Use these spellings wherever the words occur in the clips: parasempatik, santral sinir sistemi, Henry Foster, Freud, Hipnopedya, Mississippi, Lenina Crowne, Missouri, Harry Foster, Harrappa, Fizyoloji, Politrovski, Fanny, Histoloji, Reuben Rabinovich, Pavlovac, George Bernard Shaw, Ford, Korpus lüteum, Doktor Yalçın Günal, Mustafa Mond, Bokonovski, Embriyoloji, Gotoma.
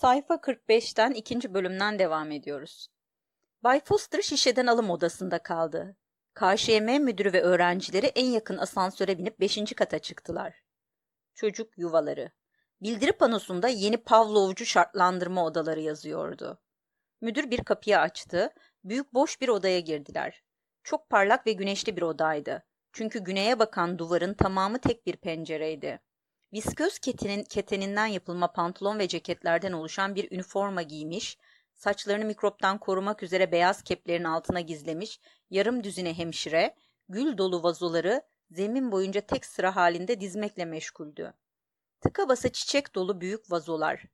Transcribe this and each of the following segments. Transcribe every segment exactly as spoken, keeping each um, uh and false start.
Sayfa kırk beşten ikinci bölümden devam ediyoruz. Bay Foster şişeden alım odasında kaldı. K Ş M müdürü ve öğrencileri en yakın asansöre binip beşinci kata çıktılar. Çocuk yuvaları. Bildiri panosunda yeni Pavlovcu şartlandırma odaları yazıyordu. Müdür bir kapıyı açtı. Büyük boş bir odaya girdiler. Çok parlak ve güneşli bir odaydı. Çünkü güneye bakan duvarın tamamı tek bir pencereydi. Visköz ketinin, keteninden yapılma pantolon ve ceketlerden oluşan bir üniforma giymiş, saçlarını mikroptan korumak üzere beyaz keplerin altına gizlemiş yarım düzine hemşire, gül dolu vazoları zemin boyunca tek sıra halinde dizmekle meşguldü. Tıka basa çiçek dolu büyük vazolar,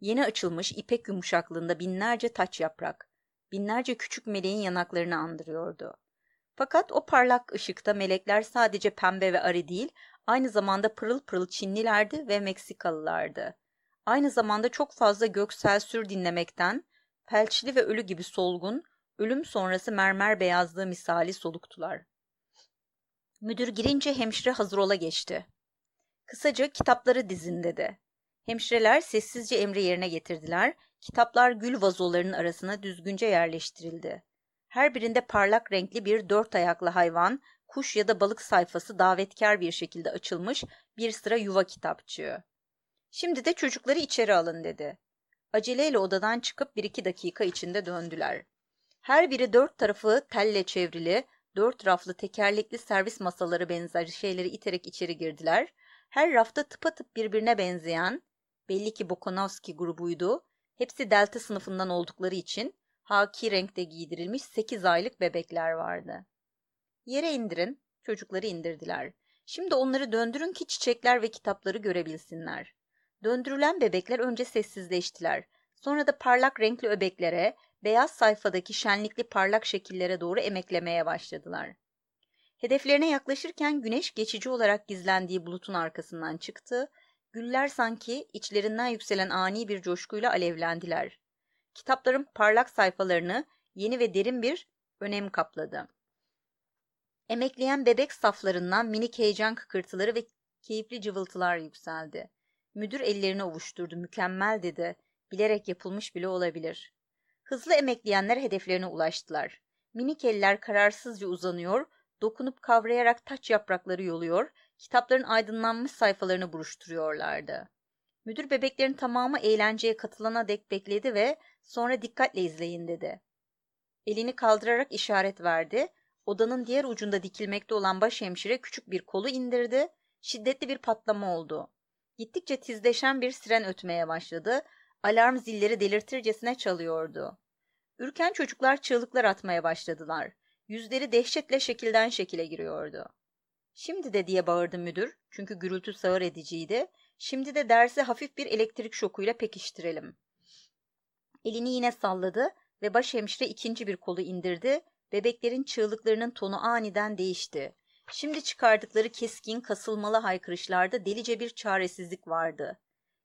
yeni açılmış ipek yumuşaklığında binlerce taç yaprak, binlerce küçük meleğin yanaklarını andırıyordu. Fakat o parlak ışıkta melekler sadece pembe ve arı değil, aynı zamanda pırıl pırıl Çinlilerdi ve Meksikalılardı. Aynı zamanda çok fazla göksel sür dinlemekten, felçli ve ölü gibi solgun, ölüm sonrası mermer beyazlığı misali soluktular. Müdür girince hemşire hazır ola geçti. Kısaca kitapları dizin dedi. Hemşireler sessizce emri yerine getirdiler, kitaplar gül vazolarının arasına düzgünce yerleştirildi. Her birinde parlak renkli bir dört ayaklı hayvan, kuş ya da balık sayfası davetkar bir şekilde açılmış bir sıra yuva kitapçığı. Şimdi de çocukları içeri alın dedi. Aceleyle odadan çıkıp bir iki dakika içinde döndüler. Her biri dört tarafı telle çevrili, dört raflı tekerlekli servis masaları benzeri şeyleri iterek içeri girdiler. Her rafta tıpatıp birbirine benzeyen, belli ki Bokonovski grubuydu, hepsi delta sınıfından oldukları için haki renkte giydirilmiş sekiz aylık bebekler vardı. Yere indirin, çocukları indirdiler. Şimdi onları döndürün ki çiçekler ve kitapları görebilsinler. Döndürülen bebekler önce sessizleştiler. Sonra da parlak renkli öbeklere, beyaz sayfadaki şenlikli parlak şekillere doğru emeklemeye başladılar. Hedeflerine yaklaşırken güneş geçici olarak gizlendiği bulutun arkasından çıktı. Güller sanki içlerinden yükselen ani bir coşkuyla alevlendiler. Kitapların parlak sayfalarını yeni ve derin bir önem kapladı. Emekleyen bebek saflarından minik heyecan kıkırtıları ve keyifli cıvıltılar yükseldi. Müdür ellerini ovuşturdu. Mükemmel dedi. Bilerek yapılmış bile olabilir. Hızlı emekleyenler hedeflerine ulaştılar. Minik eller kararsızca uzanıyor, dokunup kavrayarak taç yaprakları yoluyor, kitapların aydınlanmış sayfalarını buruşturuyorlardı. Müdür bebeklerin tamamı eğlenceye katılana dek bekledi ve sonra dikkatle izleyin dedi. Elini kaldırarak işaret verdi. Odanın diğer ucunda dikilmekte olan başhemşire küçük bir kolu indirdi. Şiddetli bir patlama oldu. Gittikçe tizleşen bir siren ötmeye başladı. Alarm zilleri delirtircesine çalıyordu. Ürken çocuklar çığlıklar atmaya başladılar. Yüzleri dehşetle şekilden şekile giriyordu. "Şimdi de" diye bağırdı müdür, çünkü gürültü sağır ediciydi. "Şimdi de dersi hafif bir elektrik şokuyla pekiştirelim." Elini yine salladı ve başhemşire ikinci bir kolu indirdi. Bebeklerin çığlıklarının tonu aniden değişti. Şimdi çıkardıkları keskin, kasılmalı haykırışlarda delice bir çaresizlik vardı.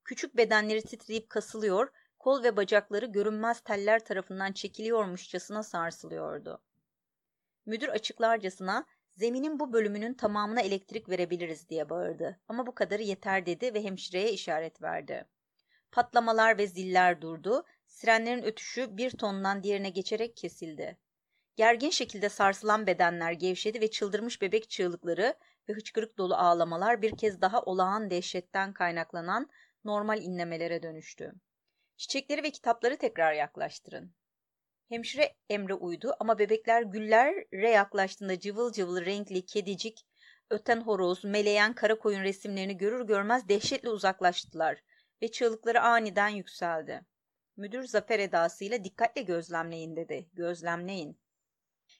Küçük bedenleri titreyip kasılıyor, kol ve bacakları görünmez teller tarafından çekiliyormuşçasına sarsılıyordu. Müdür açıklarcasına, "Zeminin bu bölümünün tamamına elektrik verebiliriz" diye bağırdı. "Ama bu kadarı yeter" dedi ve hemşireye işaret verdi. Patlamalar ve ziller durdu, sirenlerin ötüşü bir tondan diğerine geçerek kesildi. Gergin şekilde sarsılan bedenler gevşedi ve çıldırmış bebek çığlıkları ve hıçkırık dolu ağlamalar bir kez daha olağan dehşetten kaynaklanan normal inlemelere dönüştü. "Çiçekleri ve kitapları tekrar yaklaştırın." Hemşire emre uydu ama bebekler güllere yaklaştığında cıvıl cıvıl renkli kedicik, öten horoz, meleyen kara koyun resimlerini görür görmez dehşetle uzaklaştılar ve çığlıkları aniden yükseldi. Müdür zafer edasıyla "Dikkatle gözlemleyin" dedi. "Gözlemleyin."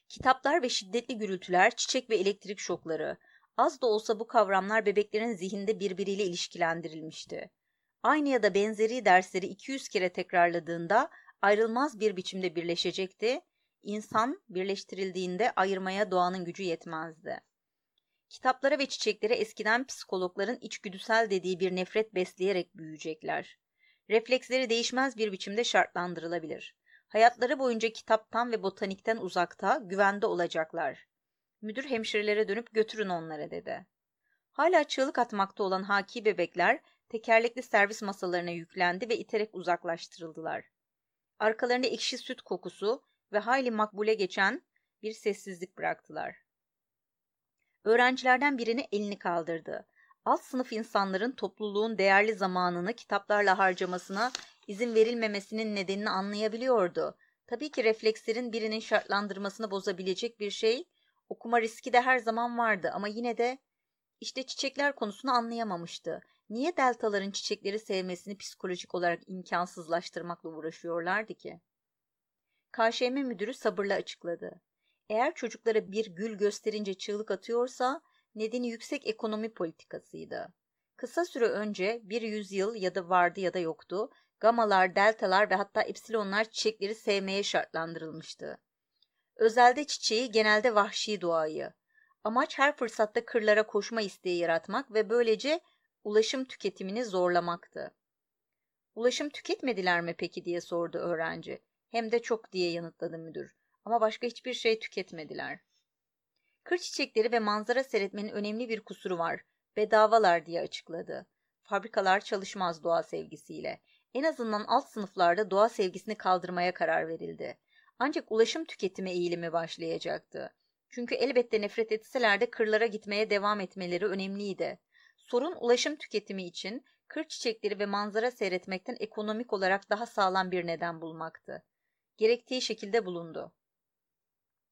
Kitaplar ve şiddetli gürültüler, çiçek ve elektrik şokları. Az da olsa bu kavramlar bebeklerin zihninde birbiriyle ilişkilendirilmişti. Aynı ya da benzeri dersleri iki yüz kere tekrarladığında ayrılmaz bir biçimde birleşecekti. İnsan birleştirildiğinde ayırmaya doğanın gücü yetmezdi. Kitaplara ve çiçeklere eskiden psikologların içgüdüsel dediği bir nefret besleyerek büyüyecekler. Refleksleri değişmez bir biçimde şartlandırılabilir. Hayatları boyunca kitaptan ve botanikten uzakta, güvende olacaklar. Müdür hemşirelere dönüp "Götürün onları" dedi. Hala çığlık atmakta olan haki bebekler tekerlekli servis masalarına yüklendi ve iterek uzaklaştırıldılar. Arkalarında ekşi süt kokusu ve hayli makbule geçen bir sessizlik bıraktılar. Öğrencilerden birini elini kaldırdı. Alt sınıf insanların topluluğun değerli zamanını kitaplarla harcamasına izin verilmemesinin nedenini anlayabiliyordu. Tabii ki reflekslerin birinin şartlandırmasını bozabilecek bir şey, okuma riski de her zaman vardı ama yine de işte çiçekler konusunu anlayamamıştı. Niye deltaların çiçekleri sevmesini psikolojik olarak imkansızlaştırmakla uğraşıyorlardı ki? K Ş M müdürü sabırla açıkladı. Eğer çocuklara bir gül gösterince çığlık atıyorsa nedeni yüksek ekonomi politikasıydı. Kısa süre önce bir yüzyıl ya da vardı ya da yoktu, gamalar, deltalar ve hatta epsilonlar çiçekleri sevmeye şartlandırılmıştı. Özelde çiçeği, genelde vahşi doğayı. Amaç her fırsatta kırlara koşma isteği yaratmak ve böylece ulaşım tüketimini zorlamaktı. Ulaşım tüketmediler mi peki diye sordu öğrenci. Hem de çok diye yanıtladı müdür. Ama başka hiçbir şey tüketmediler. Kır çiçekleri ve manzara seyretmenin önemli bir kusuru var. Bedavalar diye açıkladı. Fabrikalar çalışmaz doğa sevgisiyle. En azından alt sınıflarda doğa sevgisini kaldırmaya karar verildi. Ancak ulaşım tüketimi eğilimi başlayacaktı. Çünkü elbette nefret etseler de kırlara gitmeye devam etmeleri önemliydi. Sorun ulaşım tüketimi için kır çiçekleri ve manzara seyretmekten ekonomik olarak daha sağlam bir neden bulmaktı. Gerektiği şekilde bulundu.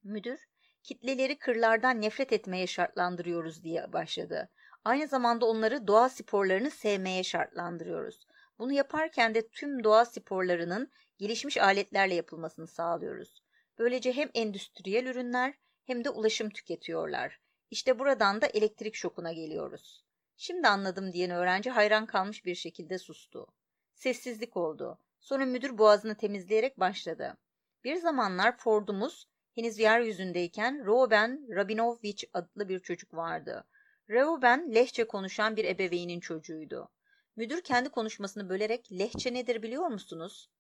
Müdür, kitleleri kırlardan nefret etmeye şartlandırıyoruz diye başladı. Aynı zamanda onları doğa sporlarını sevmeye şartlandırıyoruz. Bunu yaparken de tüm doğa sporlarının gelişmiş aletlerle yapılmasını sağlıyoruz. Böylece hem endüstriyel ürünler hem de ulaşım tüketiyorlar. İşte buradan da elektrik şokuna geliyoruz. Şimdi anladım diyen öğrenci hayran kalmış bir şekilde sustu. Sessizlik oldu. Sonra müdür boğazını temizleyerek başladı. Bir zamanlar Ford'umuz henüz yeryüzündeyken Reuben Rabinovich adlı bir çocuk vardı. Reuben lehçe konuşan bir ebeveynin çocuğuydu. Müdür kendi konuşmasını bölerek lehçe nedir biliyor musunuz?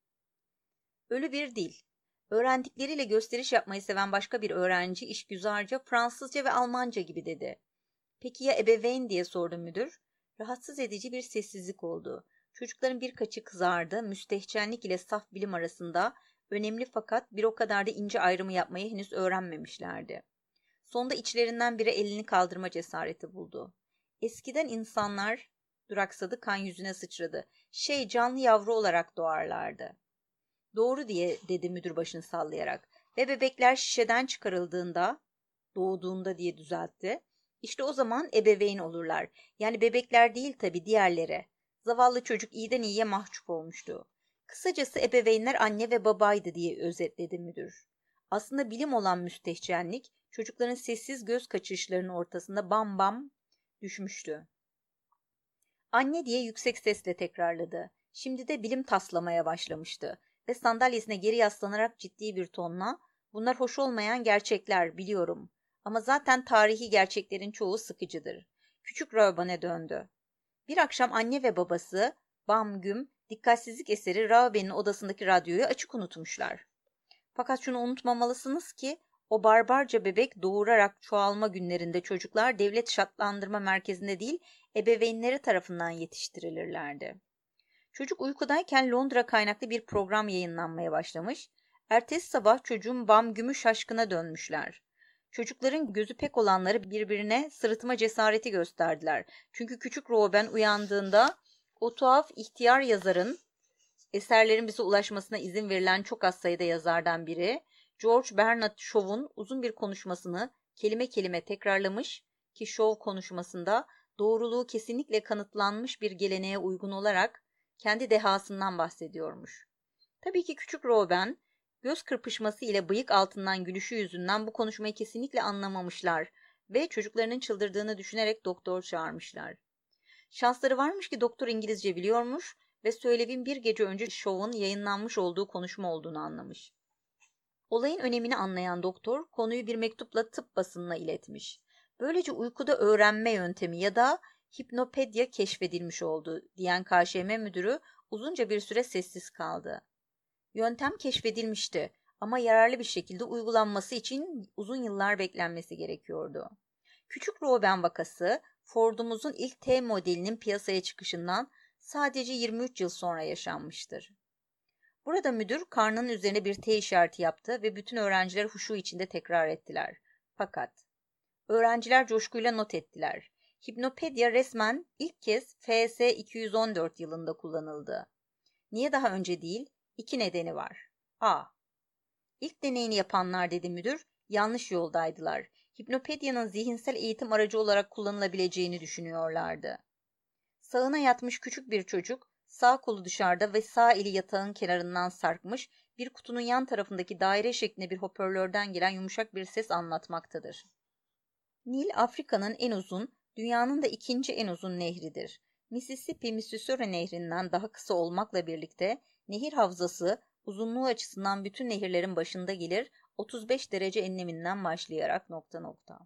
Ölü bir dil. Öğrendikleriyle gösteriş yapmayı seven başka bir öğrenci işgüzarca Fransızca ve Almanca gibi dedi. Peki ya ebeveyn diye sordu müdür. Rahatsız edici bir sessizlik oldu. Çocukların birkaçı kızardı, müstehcenlik ile saf bilim arasında önemli fakat bir o kadar da ince ayrımı yapmayı henüz öğrenmemişlerdi. Sonunda içlerinden biri elini kaldırma cesareti buldu. Eskiden insanlar duraksadı, kan yüzüne sıçradı. Şey canlı yavru olarak doğarlardı. Doğru diye dedi müdür başını sallayarak ve bebekler şişeden çıkarıldığında, doğduğunda diye düzeltti. İşte o zaman ebeveyn olurlar. Yani bebekler değil tabii diğerlere. Zavallı çocuk iyiden iyiye mahcup olmuştu. Kısacası ebeveynler anne ve babaydı diye özetledi müdür. Aslında bilim olan müstehcenlik çocukların sessiz göz kaçışlarının ortasında bam bam düşmüştü. Anne diye yüksek sesle tekrarladı. Şimdi de bilim taslamaya başlamıştı ve sandalyesine geri yaslanarak ciddi bir tonla "Bunlar hoş olmayan gerçekler biliyorum ama zaten tarihi gerçeklerin çoğu sıkıcıdır." Küçük Reuben'e döndü. Bir akşam anne ve babası bam güm dikkatsizlik eseri Reuben'in odasındaki radyoyu açık unutmuşlar. Fakat şunu unutmamalısınız ki o barbarca bebek doğurarak çoğalma günlerinde çocuklar devlet şartlandırma merkezinde değil ebeveynleri tarafından yetiştirilirlerdi. Çocuk uykudayken Londra kaynaklı bir program yayınlanmaya başlamış. Ertesi sabah çocuğun bam gümü şaşkına dönmüşler. Çocukların gözü pek olanları birbirine sırıtma cesareti gösterdiler. Çünkü küçük Reuben uyandığında o tuhaf ihtiyar yazarın, eserlerin bize ulaşmasına izin verilen çok az sayıda yazardan biri, George Bernard Shaw'un uzun bir konuşmasını kelime kelime tekrarlamış ki Shaw konuşmasında doğruluğu kesinlikle kanıtlanmış bir geleneğe uygun olarak kendi dehasından bahsediyormuş. Tabii ki küçük Reuben, göz kırpışması ile bıyık altından gülüşü yüzünden bu konuşmayı kesinlikle anlamamışlar ve çocuklarının çıldırdığını düşünerek doktor çağırmışlar. Şansları varmış ki doktor İngilizce biliyormuş ve söylevin bir gece önce şovun yayınlanmış olduğu konuşma olduğunu anlamış. Olayın önemini anlayan doktor konuyu bir mektupla tıp basınına iletmiş. Böylece uykuda öğrenme yöntemi ya da Hipnopedya keşfedilmiş oldu diyen K Ş M müdürü uzunca bir süre sessiz kaldı. Yöntem keşfedilmişti ama yararlı bir şekilde uygulanması için uzun yıllar beklenmesi gerekiyordu. Küçük Reuben vakası Ford'umuzun ilk T modelinin piyasaya çıkışından sadece yirmi üç yıl sonra yaşanmıştır. Burada müdür karnının üzerine bir T işareti yaptı ve bütün öğrenciler huşu içinde tekrar ettiler. Fakat öğrenciler coşkuyla not ettiler. Hipnopedya resmen ilk kez F S iki yüz on dört yılında kullanıldı. Niye daha önce değil? İki nedeni var. A. İlk deneyini yapanlar, dedi müdür, yanlış yoldaydılar. Hipnopedyanın zihinsel eğitim aracı olarak kullanılabileceğini düşünüyorlardı. Sağına yatmış küçük bir çocuk, sağ kolu dışarıda ve sağ eli yatağın kenarından sarkmış, bir kutunun yan tarafındaki daire şeklinde bir hoparlörden gelen yumuşak bir ses anlatmaktadır. Nil, Afrika'nın en uzun, dünyanın da ikinci en uzun nehridir. Mississippi, Missouri nehrinden daha kısa olmakla birlikte nehir havzası uzunluğu açısından bütün nehirlerin başında gelir, otuz beş derece enleminden başlayarak nokta nokta.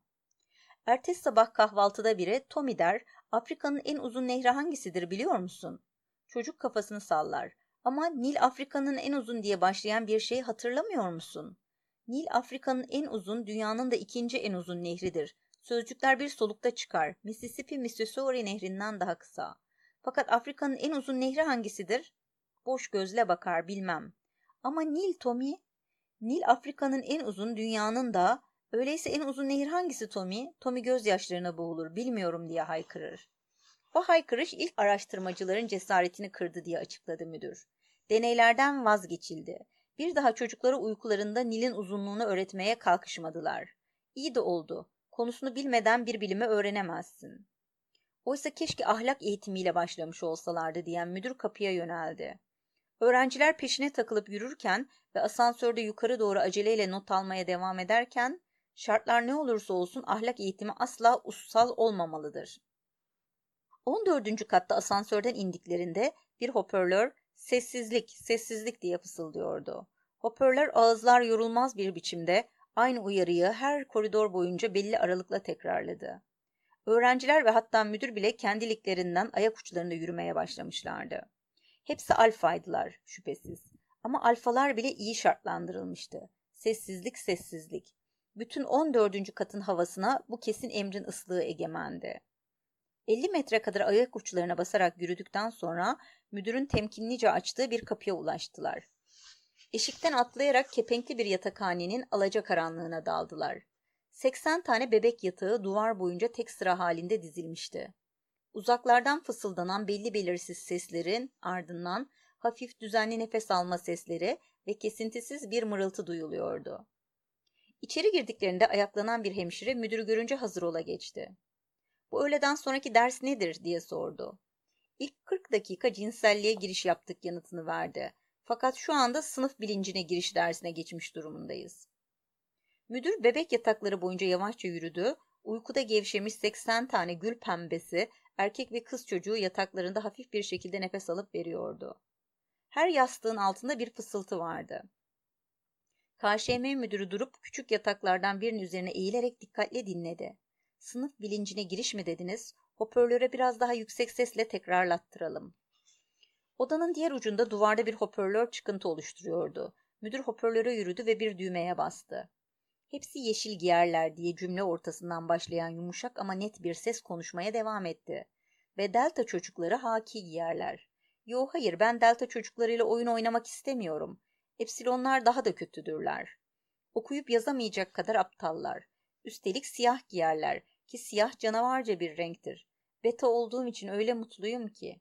Ertesi sabah kahvaltıda biri, Tommy der, Afrika'nın en uzun nehri hangisidir biliyor musun? Çocuk kafasını sallar. Ama Nil Afrika'nın en uzun diye başlayan bir şeyi hatırlamıyor musun? Nil Afrika'nın en uzun, dünyanın da ikinci en uzun nehridir. Sözcükler bir solukta çıkar. Mississippi, Missouri nehrinden daha kısa. Fakat Afrika'nın en uzun nehri hangisidir? Boş gözle bakar, bilmem. Ama Nil, Tommy, Nil Afrika'nın en uzun, dünyanın da. Öyleyse en uzun nehir hangisi Tommy? Tommy gözyaşlarına boğulur, bilmiyorum diye haykırır. O haykırış ilk araştırmacıların cesaretini kırdı diye açıkladı müdür. Deneylerden vazgeçildi. Bir daha çocuklara uykularında Nil'in uzunluğunu öğretmeye kalkışmadılar. İyi de oldu. Konusunu bilmeden bir bilimi öğrenemezsin. Oysa keşke ahlak eğitimiyle başlamış olsalardı diyen müdür kapıya yöneldi. Öğrenciler peşine takılıp yürürken ve asansörde yukarı doğru aceleyle not almaya devam ederken, şartlar ne olursa olsun ahlak eğitimi asla ussal olmamalıdır. on dördüncü katta asansörden indiklerinde bir hoparlör sessizlik, sessizlik diye fısıldıyordu. Hoparlör ağızlar yorulmaz bir biçimde aynı uyarıyı her koridor boyunca belli aralıkla tekrarladı. Öğrenciler ve hatta müdür bile kendiliklerinden ayak uçlarında yürümeye başlamışlardı. Hepsi alfaydılar şüphesiz ama alfalar bile iyi şartlandırılmıştı. Sessizlik, sessizlik. Bütün on dördüncü katın havasına bu kesin emrin ıslığı egemendi. elli metre kadar ayak uçlarına basarak yürüdükten sonra müdürün temkinlice açtığı bir kapıya ulaştılar. Eşikten atlayarak kepenkli bir yatakhanenin alacakaranlığına daldılar. seksen tane bebek yatağı duvar boyunca tek sıra halinde dizilmişti. Uzaklardan fısıldanan belli belirsiz seslerin ardından hafif düzenli nefes alma sesleri ve kesintisiz bir mırıltı duyuluyordu. İçeri girdiklerinde ayaklanan bir hemşire müdürü görünce hazır ola geçti. "Bu öğleden sonraki ders nedir?" diye sordu. İlk kırk dakika cinselliğe giriş yaptık yanıtını verdi. Fakat şu anda sınıf bilincine giriş dersine geçmiş durumundayız. Müdür bebek yatakları boyunca yavaşça yürüdü. Uykuda gevşemiş seksen tane gül pembesi erkek ve kız çocuğu yataklarında hafif bir şekilde nefes alıp veriyordu. Her yastığın altında bir fısıltı vardı. K Ş M müdürü durup küçük yataklardan birinin üzerine eğilerek dikkatle dinledi. "Sınıf bilincine giriş mi dediniz? Hoparlöre biraz daha yüksek sesle tekrarlattıralım." Odanın diğer ucunda duvarda bir hoparlör çıkıntı oluşturuyordu. Müdür hoparlöre yürüdü ve bir düğmeye bastı. "Hepsi yeşil giyerler" diye cümle ortasından başlayan yumuşak ama net bir ses konuşmaya devam etti. "Ve delta çocukları haki giyerler." "Yo, hayır, ben delta çocuklarıyla oyun oynamak istemiyorum. Epsilonlar daha da kötüdürler. Okuyup yazamayacak kadar aptallar. Üstelik siyah giyerler ki siyah canavarca bir renktir. Beta olduğum için öyle mutluyum ki."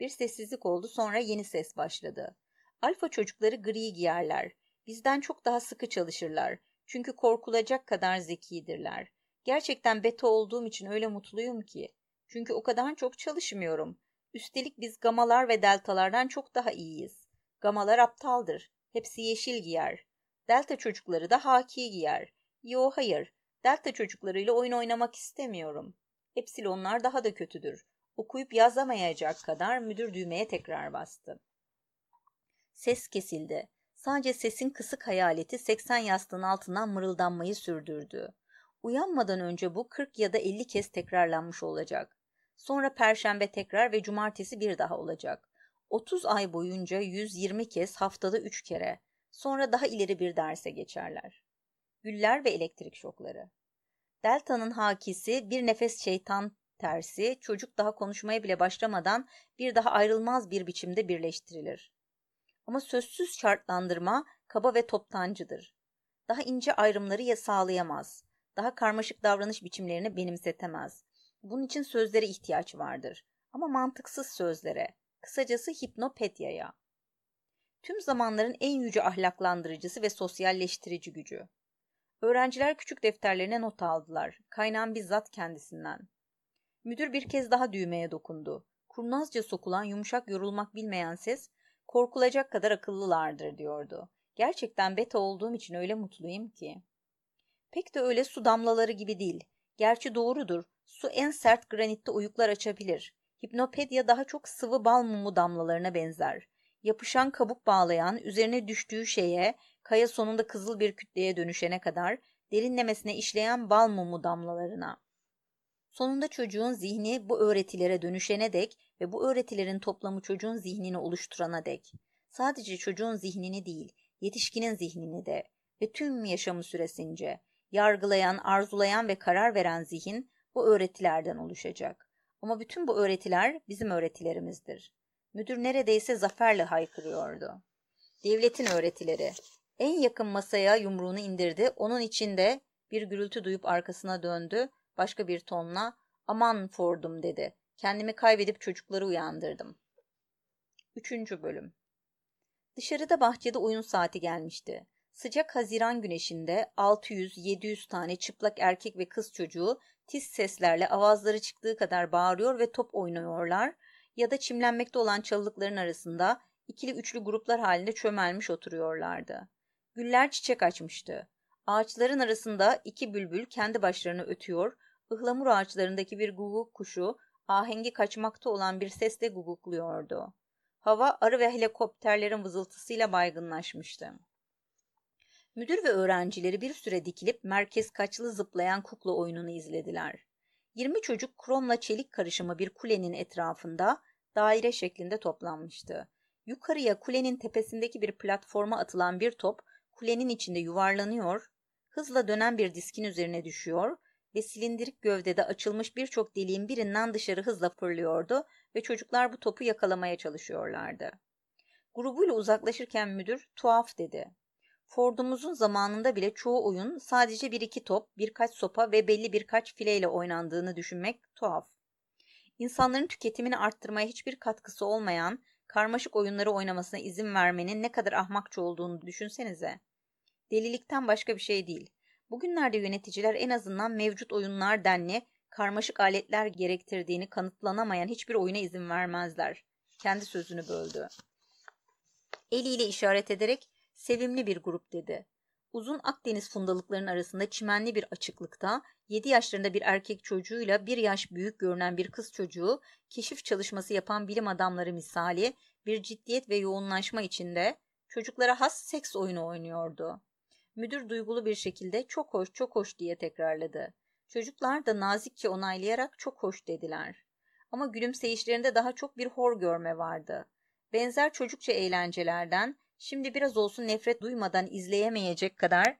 Bir sessizlik oldu, sonra yeni ses başladı. "Alfa çocukları gri giyerler. Bizden çok daha sıkı çalışırlar. Çünkü korkulacak kadar zekidirler. Gerçekten beta olduğum için öyle mutluyum ki. Çünkü o kadar çok çalışmıyorum. Üstelik biz gamalar ve deltalardan çok daha iyiyiz. Gamalar aptaldır. Hepsi yeşil giyer. Delta çocukları da haki giyer. Yo, hayır. Delta çocuklarıyla oyun oynamak istemiyorum. Epsilonlar daha da kötüdür." Okuyup yazamayacak kadar müdür düğmeye tekrar bastı. Ses kesildi. Sadece sesin kısık hayaleti seksen yastığın altından mırıldanmayı sürdürdü. Uyanmadan önce bu kırk ya da elli kez tekrarlanmış olacak. Sonra perşembe tekrar ve cumartesi bir daha olacak. otuz ay boyunca yüz yirmi kez, haftada üç kere. Sonra daha ileri bir derse geçerler. Güller ve elektrik şokları. Delta'nın hakisi bir nefes şeytan Tersi, çocuk daha konuşmaya bile başlamadan bir daha ayrılmaz bir biçimde birleştirilir. Ama sözsüz şartlandırma kaba ve toptancıdır. Daha ince ayrımları sağlayamaz, daha karmaşık davranış biçimlerini benimsetemez. Bunun için sözlere ihtiyaç vardır. Ama mantıksız sözlere, kısacası hipnopedyaya. Tüm zamanların en yüce ahlaklandırıcısı ve sosyalleştirici gücü. Öğrenciler küçük defterlerine not aldılar, kaynağın bizzat kendisinden. Müdür bir kez daha düğmeye dokundu. Kurnazca sokulan, yumuşak, yorulmak bilmeyen ses, korkulacak kadar akıllılardır diyordu. Gerçekten beta olduğum için öyle mutluyum ki. Pek de öyle su damlaları gibi değil. Gerçi doğrudur, su en sert granitte oyuklar açabilir. Hipnopedya daha çok sıvı bal mumu damlalarına benzer. Yapışan kabuk bağlayan, üzerine düştüğü şeye, kaya sonunda kızıl bir kütleye dönüşene kadar derinlemesine işleyen bal mumu damlalarına. Sonunda çocuğun zihni bu öğretilere dönüşene dek ve bu öğretilerin toplamı çocuğun zihnini oluşturana dek. Sadece çocuğun zihnini değil, yetişkinin zihnini de ve tüm yaşamı süresince yargılayan, arzulayan ve karar veren zihin bu öğretilerden oluşacak. Ama bütün bu öğretiler bizim öğretilerimizdir. Müdür neredeyse zaferle haykırıyordu. Devletin öğretileri. En yakın masaya yumruğunu indirdi. Onun içinde bir gürültü duyup arkasına döndü. Başka bir tonla "Aman Ford'um" dedi. "Kendimi kaybedip çocukları uyandırdım." Üçüncü bölüm. Dışarıda bahçede oyun saati gelmişti. Sıcak Haziran güneşinde altı yüz yedi yüz tane çıplak erkek ve kız çocuğu tiz seslerle avazları çıktığı kadar bağırıyor ve top oynuyorlar ya da çimlenmekte olan çalılıkların arasında ikili üçlü gruplar halinde çömelmiş oturuyorlardı. Güller çiçek açmıştı. Ağaçların arasında iki bülbül kendi başlarına ötüyor, ıhlamur ağaçlarındaki bir guguk kuşu ahengi kaçmakta olan bir sesle gugukluyordu. Hava arı ve helikopterlerin vızıltısıyla baygınlaşmıştı. Müdür ve öğrencileri bir süre dikilip merkez kaçlı zıplayan kukla oyununu izlediler. yirmi çocuk kromla çelik karışımı bir kulenin etrafında daire şeklinde toplanmıştı. Yukarıya kulenin tepesindeki bir platforma atılan bir top kulenin içinde yuvarlanıyor, hızla dönen bir diskin üzerine düşüyor ve silindirik gövdede açılmış birçok deliğin birinden dışarı hızla fırlıyordu ve çocuklar bu topu yakalamaya çalışıyorlardı. Grubuyla uzaklaşırken müdür tuhaf dedi. Ford'umuzun zamanında bile çoğu oyun sadece bir iki top, birkaç sopa ve belli birkaç fileyle oynandığını düşünmek tuhaf. İnsanların tüketimini arttırmaya hiçbir katkısı olmayan, karmaşık oyunları oynamasına izin vermenin ne kadar ahmakça olduğunu düşünsenize. Delilikten başka bir şey değil. Bugünlerde yöneticiler en azından mevcut oyunlar denli, karmaşık aletler gerektirdiğini kanıtlanamayan hiçbir oyuna izin vermezler. Kendi sözünü böldü. Eliyle işaret ederek, sevimli bir grup dedi. Uzun Akdeniz fundalıklarının arasında çimenli bir açıklıkta yedi yaşlarında bir erkek çocuğuyla bir yaş büyük görünen bir kız çocuğu keşif çalışması yapan bilim adamları misali bir ciddiyet ve yoğunlaşma içinde çocuklara has seks oyunu oynuyordu. Müdür duygulu bir şekilde "Çok hoş, çok hoş" diye tekrarladı. Çocuklar da nazikçe onaylayarak "Çok hoş" dediler. Ama gülümseyişlerinde daha çok bir hor görme vardı. Benzer çocukça eğlencelerden şimdi biraz olsun nefret duymadan izleyemeyecek kadar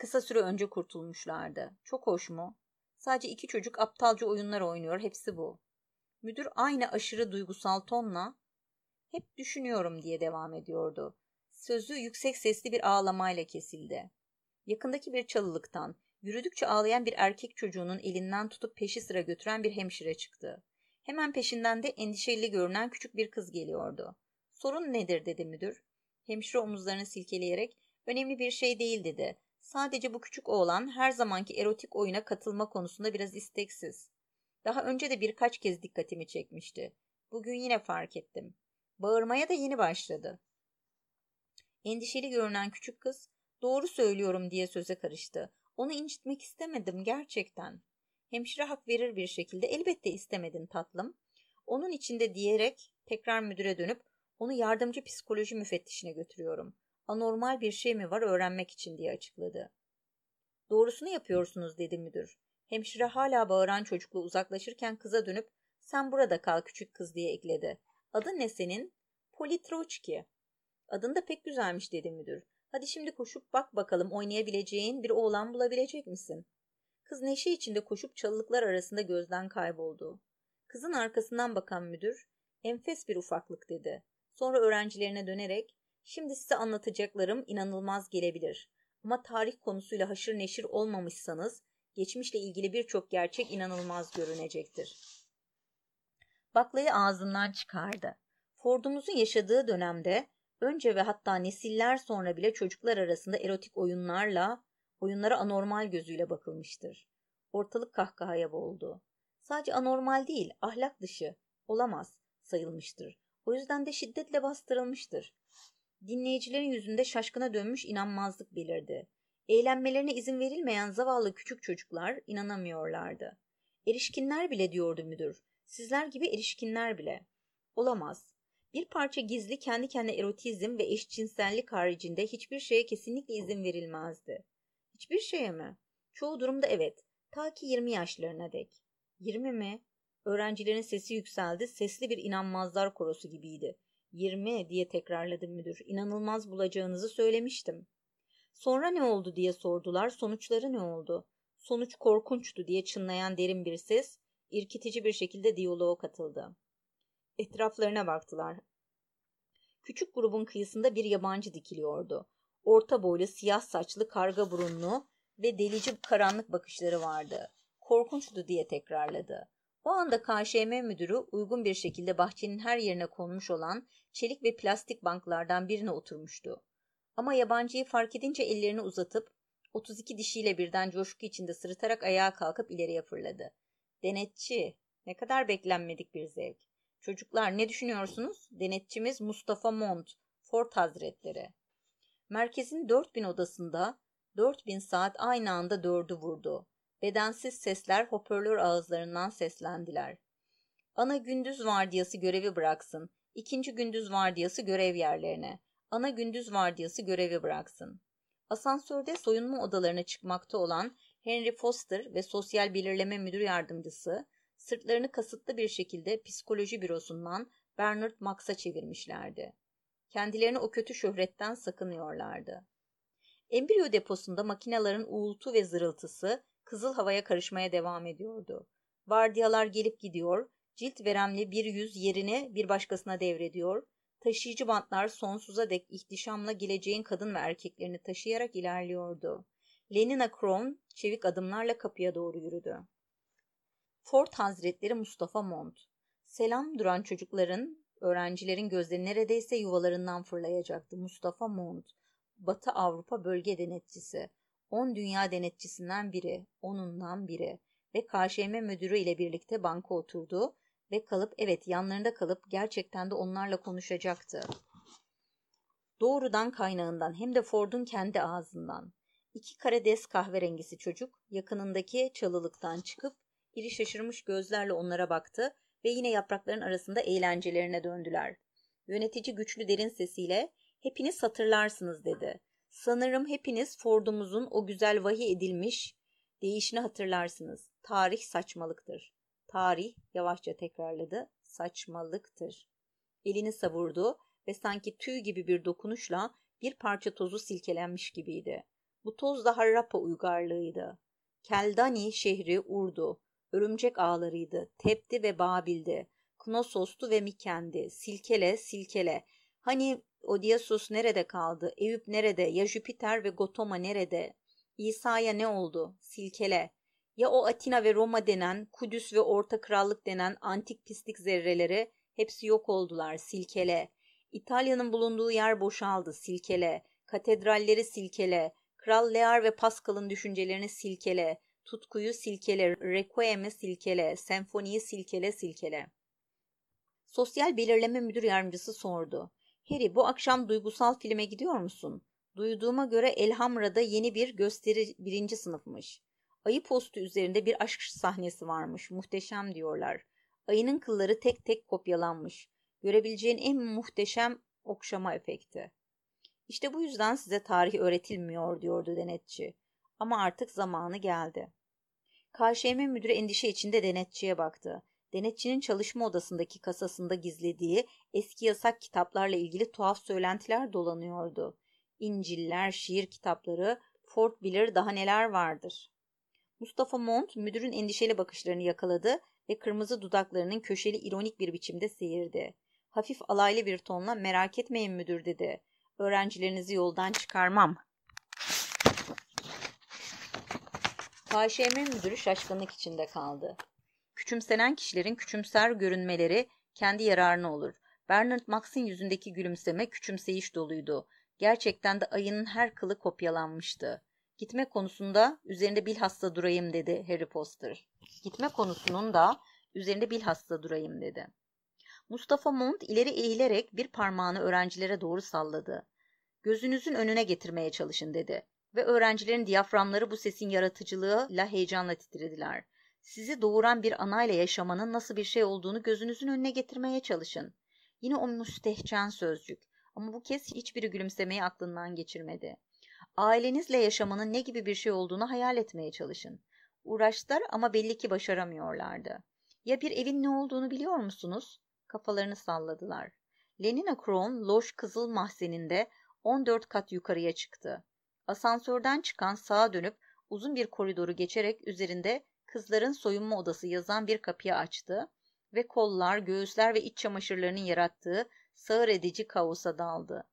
kısa süre önce kurtulmuşlardı. Çok hoş mu? Sadece iki çocuk aptalca oyunlar oynuyor, hepsi bu. Müdür aynı aşırı duygusal tonla "Hep düşünüyorum" diye devam ediyordu. Sözü yüksek sesli bir ağlamayla kesildi. Yakındaki bir çalılıktan yürüdükçe ağlayan bir erkek çocuğunun elinden tutup peşi sıra götüren bir hemşire çıktı. Hemen peşinden de endişeli görünen küçük bir kız geliyordu. "Sorun nedir?" dedi müdür. Hemşire omuzlarını silkeleyerek "Önemli bir şey değil" dedi. "Sadece bu küçük oğlan her zamanki erotik oyuna katılma konusunda biraz isteksiz. Daha önce de birkaç kez dikkatimi çekmişti. Bugün yine fark ettim. Bağırmaya da yeni başladı." Endişeli görünen küçük kız "Doğru söylüyorum" diye söze karıştı. "Onu incitmek istemedim gerçekten." Hemşire hak verir bir şekilde "Elbette istemedim tatlım. Onun içinde" diyerek tekrar müdüre dönüp "Onu yardımcı psikoloji müfettişine götürüyorum. Anormal bir şey mi var öğrenmek için" diye açıkladı. "Doğrusunu yapıyorsunuz" dedi müdür. Hemşire hala bağıran çocukla uzaklaşırken kıza dönüp "Sen burada kal küçük kız" diye ekledi. "Adın ne senin?" "Politrovski." "Adın da pek güzelmiş" dedi müdür. "Hadi şimdi koşup bak bakalım oynayabileceğin bir oğlan bulabilecek misin?" Kız neşe içinde koşup çalılıklar arasında gözden kayboldu. Kızın arkasından bakan müdür, enfes bir ufaklık dedi. Sonra öğrencilerine dönerek, şimdi size anlatacaklarım inanılmaz gelebilir. Ama tarih konusuyla haşır neşir olmamışsanız, geçmişle ilgili birçok gerçek inanılmaz görünecektir. Baklayı ağzından çıkardı. Ford'umuzun yaşadığı dönemde, önce ve hatta nesiller sonra bile çocuklar arasında erotik oyunlarla, oyunlara anormal gözüyle bakılmıştır. Ortalık kahkahaya boğuldu. Sadece anormal değil, ahlak dışı, olamaz sayılmıştır. O yüzden de şiddetle bastırılmıştır. Dinleyicilerin yüzünde şaşkına dönmüş inanmazlık belirdi. Eğlenmelerine izin verilmeyen zavallı küçük çocuklar inanamıyorlardı. Erişkinler bile diyordu müdür. Sizler gibi erişkinler bile. Olamaz. Bir parça gizli kendi kendine erotizm ve eşcinsellik haricinde hiçbir şeye kesinlikle izin verilmezdi. Hiçbir şeye mi? Çoğu durumda evet. Ta ki yirmi yaşlarına dek. Yirmi mi? Öğrencilerin sesi yükseldi. Sesli bir inanmazlar korosu gibiydi. Yirmi diye tekrarladı müdür. İnanılmaz bulacağınızı söylemiştim. Sonra ne oldu diye sordular. Sonuçları ne oldu? Sonuç korkunçtu diye çınlayan derin bir ses, irkitici bir şekilde diyaloğa katıldı. Etraflarına baktılar. Küçük grubun kıyısında bir yabancı dikiliyordu. Orta boylu, siyah saçlı, karga burunlu ve delici karanlık bakışları vardı. Korkunçtu diye tekrarladı. O anda K Ş M müdürü uygun bir şekilde bahçenin her yerine konmuş olan çelik ve plastik banklardan birine oturmuştu. Ama yabancıyı fark edince ellerini uzatıp otuz iki dişiyle birden coşku içinde sırıtarak ayağa kalkıp ileriye fırladı. Denetçi, ne kadar beklenmedik bir zevk. Çocuklar ne düşünüyorsunuz? Denetçimiz Mustafa Mond, Ford Hazretleri. Merkezin dört bin odasında dört bin saat aynı anda dördü vurdu. Bedensiz sesler hoparlör ağızlarından seslendiler. Ana gündüz vardiyası görevi bıraksın. İkinci gündüz vardiyası görev yerlerine. Ana gündüz vardiyası görevi bıraksın. Asansörde soyunma odalarına çıkmakta olan Henry Foster ve Sosyal Belirleme Müdür Yardımcısı sırtlarını kasıtlı bir şekilde psikoloji bürosundan Bernard Max'a çevirmişlerdi. Kendilerini o kötü şöhretten sakınıyorlardı. Embriyo deposunda makinelerin uğultu ve zırıltısı kızıl havaya karışmaya devam ediyordu. Vardiyalar gelip gidiyor, cilt veremli bir yüz yerini bir başkasına devrediyor, taşıyıcı bantlar sonsuza dek ihtişamla geleceğin kadın ve erkeklerini taşıyarak ilerliyordu. Lenina Crowne çevik adımlarla kapıya doğru yürüdü. Ford Hazretleri Mustafa Mond. Selam duran çocukların, öğrencilerin gözleri neredeyse yuvalarından fırlayacaktı. Mustafa Mond, Batı Avrupa bölge denetçisi. on dünya denetçisinden biri, onundan biri ve K Ş M müdürü ile birlikte banka oturdu ve kalıp evet yanlarında kalıp gerçekten de onlarla konuşacaktı. Doğrudan kaynağından hem de Ford'un kendi ağzından. İki karides kahverengisi çocuk yakınındaki çalılıktan çıkıp iri şaşırmış gözlerle onlara baktı ve yine yaprakların arasında eğlencelerine döndüler. Yönetici güçlü derin sesiyle "Hepiniz hatırlarsınız" dedi. Sanırım hepiniz Ford'umuzun o güzel vahiy edilmiş deyişini hatırlarsınız. Tarih saçmalıktır. Tarih, yavaşça tekrarladı, saçmalıktır. Elini savurdu ve sanki tüy gibi bir dokunuşla bir parça tozu silkelenmiş gibiydi. Bu toz da Harrappa uygarlığıydı. Keldani şehri Urdu, örümcek ağlarıydı, Tep'ti ve Babil'di, Knosos'tu ve Miken'di, silkele silkele. Hani Odysseus nerede kaldı? Eyüp nerede? Ya Jüpiter ve Gotoma nerede? İsa'ya ne oldu? Silkele. Ya o Atina ve Roma denen, Kudüs ve Orta Krallık denen antik pislik zerreleri hepsi yok oldular. Silkele. İtalya'nın bulunduğu yer boşaldı. Silkele. Katedralleri silkele. Kral Lear ve Pascal'ın düşüncelerini silkele. Tutkuyu silkele. Requiem'i silkele. Senfoniyi silkele silkele. Sosyal Belirleme Müdür Yardımcısı sordu. Harry, bu akşam duygusal filme gidiyor musun? Duyduğuma göre Elhamra'da yeni bir gösteri birinci sınıfmış. Ayı postu üzerinde bir aşk sahnesi varmış. Muhteşem diyorlar. Ayının kılları tek tek kopyalanmış. Görebileceğin en muhteşem okşama efekti. İşte bu yüzden size tarih öğretilmiyor diyordu denetçi. Ama artık zamanı geldi. K Ş M müdürü endişe içinde denetçiye baktı. Denetçinin çalışma odasındaki kasasında gizlediği eski yasak kitaplarla ilgili tuhaf söylentiler dolanıyordu. İnciller, şiir kitapları, Ford bilir daha neler vardır. Mustafa Mond müdürün endişeli bakışlarını yakaladı ve kırmızı dudaklarının köşeli ironik bir biçimde seyirdi. Hafif alaylı bir tonla merak etmeyin müdür dedi. Öğrencilerinizi yoldan çıkarmam. K Ş M müdürü şaşkınlık içinde kaldı. Küçümsenen kişilerin küçümser görünmeleri kendi yararına olur. Bernard Max'in yüzündeki gülümseme küçümseyiş doluydu. Gerçekten de ayının her kılı kopyalanmıştı. Gitme konusunda üzerinde bilhassa durayım dedi Harry Foster. Gitme konusunun da üzerinde bilhassa durayım dedi. Mustafa Mond ileri eğilerek bir parmağını öğrencilere doğru salladı. Gözünüzün önüne getirmeye çalışın dedi. Ve öğrencilerin diyaframları bu sesin yaratıcılığıyla heyecanla titrediler. Sizi doğuran bir anayla yaşamanın nasıl bir şey olduğunu gözünüzün önüne getirmeye çalışın. Yine o müstehcen sözcük. Ama bu kez hiçbiri gülümsemeyi aklından geçirmedi. Ailenizle yaşamanın ne gibi bir şey olduğunu hayal etmeye çalışın. Uğraştılar ama belli ki başaramıyorlardı. Ya bir evin ne olduğunu biliyor musunuz? Kafalarını salladılar. Lenina Crowne loş kızıl mahzeninde on dört kat yukarıya çıktı. Asansörden çıkan sağa dönüp uzun bir koridoru geçerek üzerinde kızların soyunma odası yazan bir kapıyı açtı ve kollar, göğüsler ve iç çamaşırlarının yarattığı sağır edici kaosa daldı.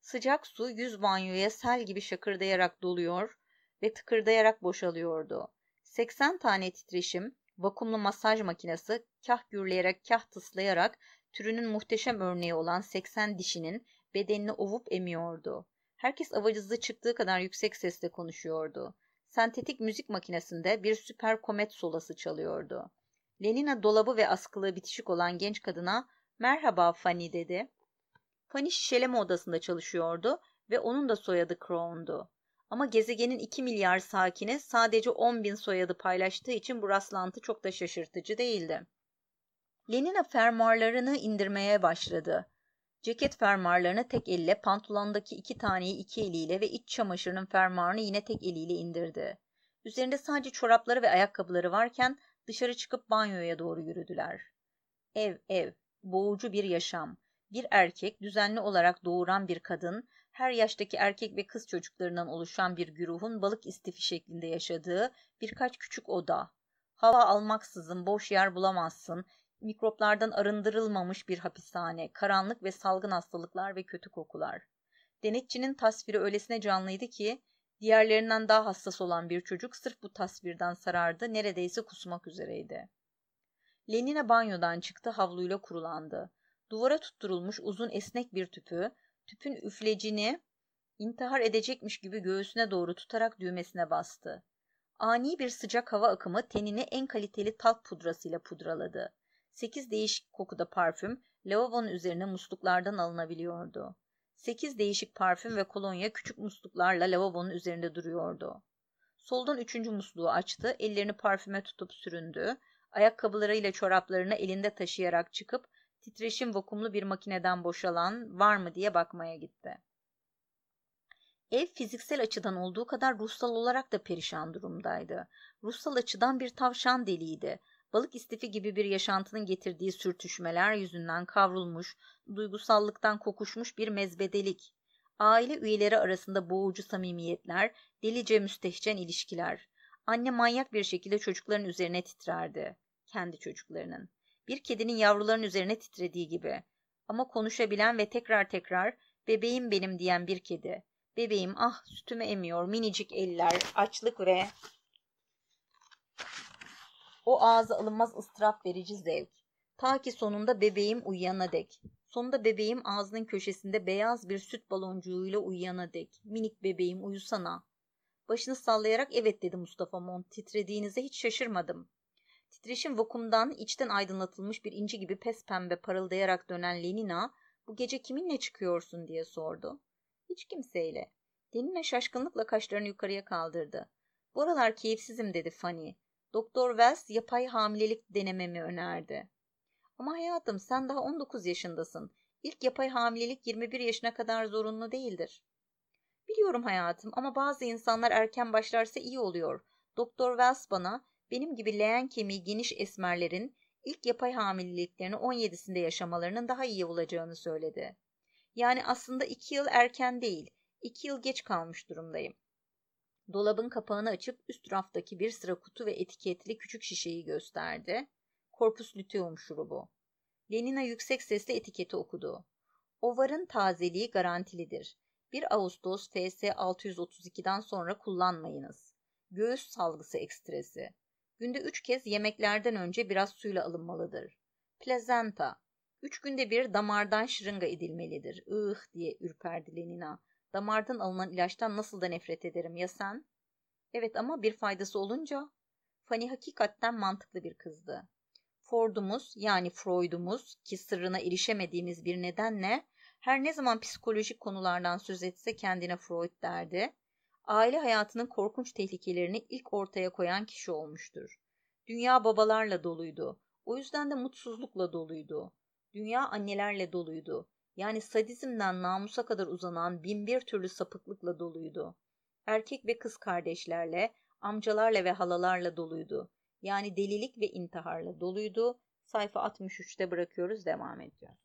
Sıcak su yüz banyoya sel gibi şakırdayarak doluyor ve tıkırdayarak boşalıyordu. seksen tane titreşim, vakumlu masaj makinesi kah gürleyerek kah tıslayarak türünün muhteşem örneği olan seksen dişinin bedenini ovup emiyordu. Herkes avacızlı çıktığı kadar yüksek sesle konuşuyordu. Sentetik müzik makinesinde bir süper komet solası çalıyordu. Lenina dolabı ve askılığı bitişik olan genç kadına "Merhaba Fanny" dedi. Fanny şişeleme odasında çalışıyordu ve onun da soyadı Crown'du. Ama gezegenin iki milyar sakini sadece on bin soyadı paylaştığı için bu rastlantı çok da şaşırtıcı değildi. Lenina fermuarlarını indirmeye başladı. Ceket fermuarlarını tek elle, pantolondaki iki taneyi iki eliyle ve iç çamaşırının fermuarını yine tek eliyle indirdi. Üzerinde sadece çorapları ve ayakkabıları varken dışarı çıkıp banyoya doğru yürüdüler. Ev, ev, boğucu bir yaşam. Bir erkek, düzenli olarak doğuran bir kadın, her yaştaki erkek ve kız çocuklarından oluşan bir güruhun balık istifi şeklinde yaşadığı birkaç küçük oda. Hava almaksızın boş yer bulamazsın, mikroplardan arındırılmamış bir hapishane, karanlık ve salgın hastalıklar ve kötü kokular. Denetçinin tasviri öylesine canlıydı ki, diğerlerinden daha hassas olan bir çocuk sırf bu tasvirden sarardı, neredeyse kusmak üzereydi. Lenina banyodan çıktı, havluyla kurulandı. Duvara tutturulmuş uzun esnek bir tüpü, tüpün üflecini intihar edecekmiş gibi göğsüne doğru tutarak düğmesine bastı. Ani bir sıcak hava akımı tenini en kaliteli talk pudrasıyla pudraladı. Sekiz değişik kokuda parfüm, lavabonun üzerine musluklardan alınabiliyordu. Sekiz değişik parfüm ve kolonya küçük musluklarla lavabonun üzerinde duruyordu. Soldan üçüncü musluğu açtı, ellerini parfüme tutup süründü, ayakkabılarıyla çoraplarını elinde taşıyarak çıkıp titreşim vakumlu bir makineden boşalan var mı diye bakmaya gitti. Ev fiziksel açıdan olduğu kadar ruhsal olarak da perişan durumdaydı. Ruhsal açıdan bir tavşan deliydi. Balık istifi gibi bir yaşantının getirdiği sürtüşmeler yüzünden kavrulmuş, duygusallıktan kokuşmuş bir mezbedelik. Aile üyeleri arasında boğucu samimiyetler, delice müstehcen ilişkiler. Anne manyak bir şekilde çocukların üzerine titrerdi. Kendi çocuklarının. Bir kedinin yavruların üzerine titrediği gibi. Ama konuşabilen ve tekrar tekrar bebeğim benim diyen bir kedi. Bebeğim ah sütümü emiyor minicik eller, açlık ve... O ağza alınmaz ıstırap verici zevk. Ta ki sonunda bebeğim uyuyana dek. Sonunda bebeğim ağzının köşesinde beyaz bir süt baloncuğuyla uyuyana dek. Minik bebeğim uyusana. Başını sallayarak evet dedi Mustafa Mond. Titrediğinize hiç şaşırmadım. Titreşim vakumdan içten aydınlatılmış bir inci gibi pes pembe parıldayarak dönen Lenina, bu gece kiminle çıkıyorsun diye sordu. Hiç kimseyle. Lenina şaşkınlıkla kaşlarını yukarıya kaldırdı. Bu aralar keyifsizim dedi Fanny. Doktor Wells yapay hamilelik denememi önerdi. Ama hayatım sen daha on dokuz yaşındasın. İlk yapay hamilelik yirmi bir yaşına kadar zorunlu değildir. Biliyorum hayatım ama bazı insanlar erken başlarsa iyi oluyor. Doktor Wells bana benim gibi leğen kemiği geniş esmerlerin ilk yapay hamileliklerini on yedisinde yaşamalarının daha iyi olacağını söyledi. Yani aslında iki yıl erken değil, iki yıl geç kalmış durumdayım. Dolabın kapağını açıp üst raftaki bir sıra kutu ve etiketli küçük şişeyi gösterdi. Korpus lüteum şurubu. Lenina yüksek sesle etiketi okudu. Ovarın tazeliği garantilidir. bir Ağustos F S altı yüz otuz iki'den sonra kullanmayınız. Göğüs salgısı ekstresi. Günde üç kez yemeklerden önce biraz suyla alınmalıdır. Plazenta. Üç günde bir damardan şırınga edilmelidir. Ih diye ürperdi Lenina. Damardan alınan ilaçtan nasıl da nefret ederim ya sen? Evet ama bir faydası olunca. Fanny hakikaten mantıklı bir kızdı. Ford'umuz yani Freud'umuz ki sırrına erişemediğimiz bir nedenle her ne zaman psikolojik konulardan söz etse kendine Freud derdi. Aile hayatının korkunç tehlikelerini ilk ortaya koyan kişi olmuştur. Dünya babalarla doluydu. O yüzden de mutsuzlukla doluydu. Dünya annelerle doluydu. Yani sadizmden namusa kadar uzanan bin bir türlü sapıklıkla doluydu. Erkek ve kız kardeşlerle, amcalarla ve halalarla doluydu. Yani delilik ve intiharla doluydu. Sayfa altmış üç'te bırakıyoruz, devam ediyor.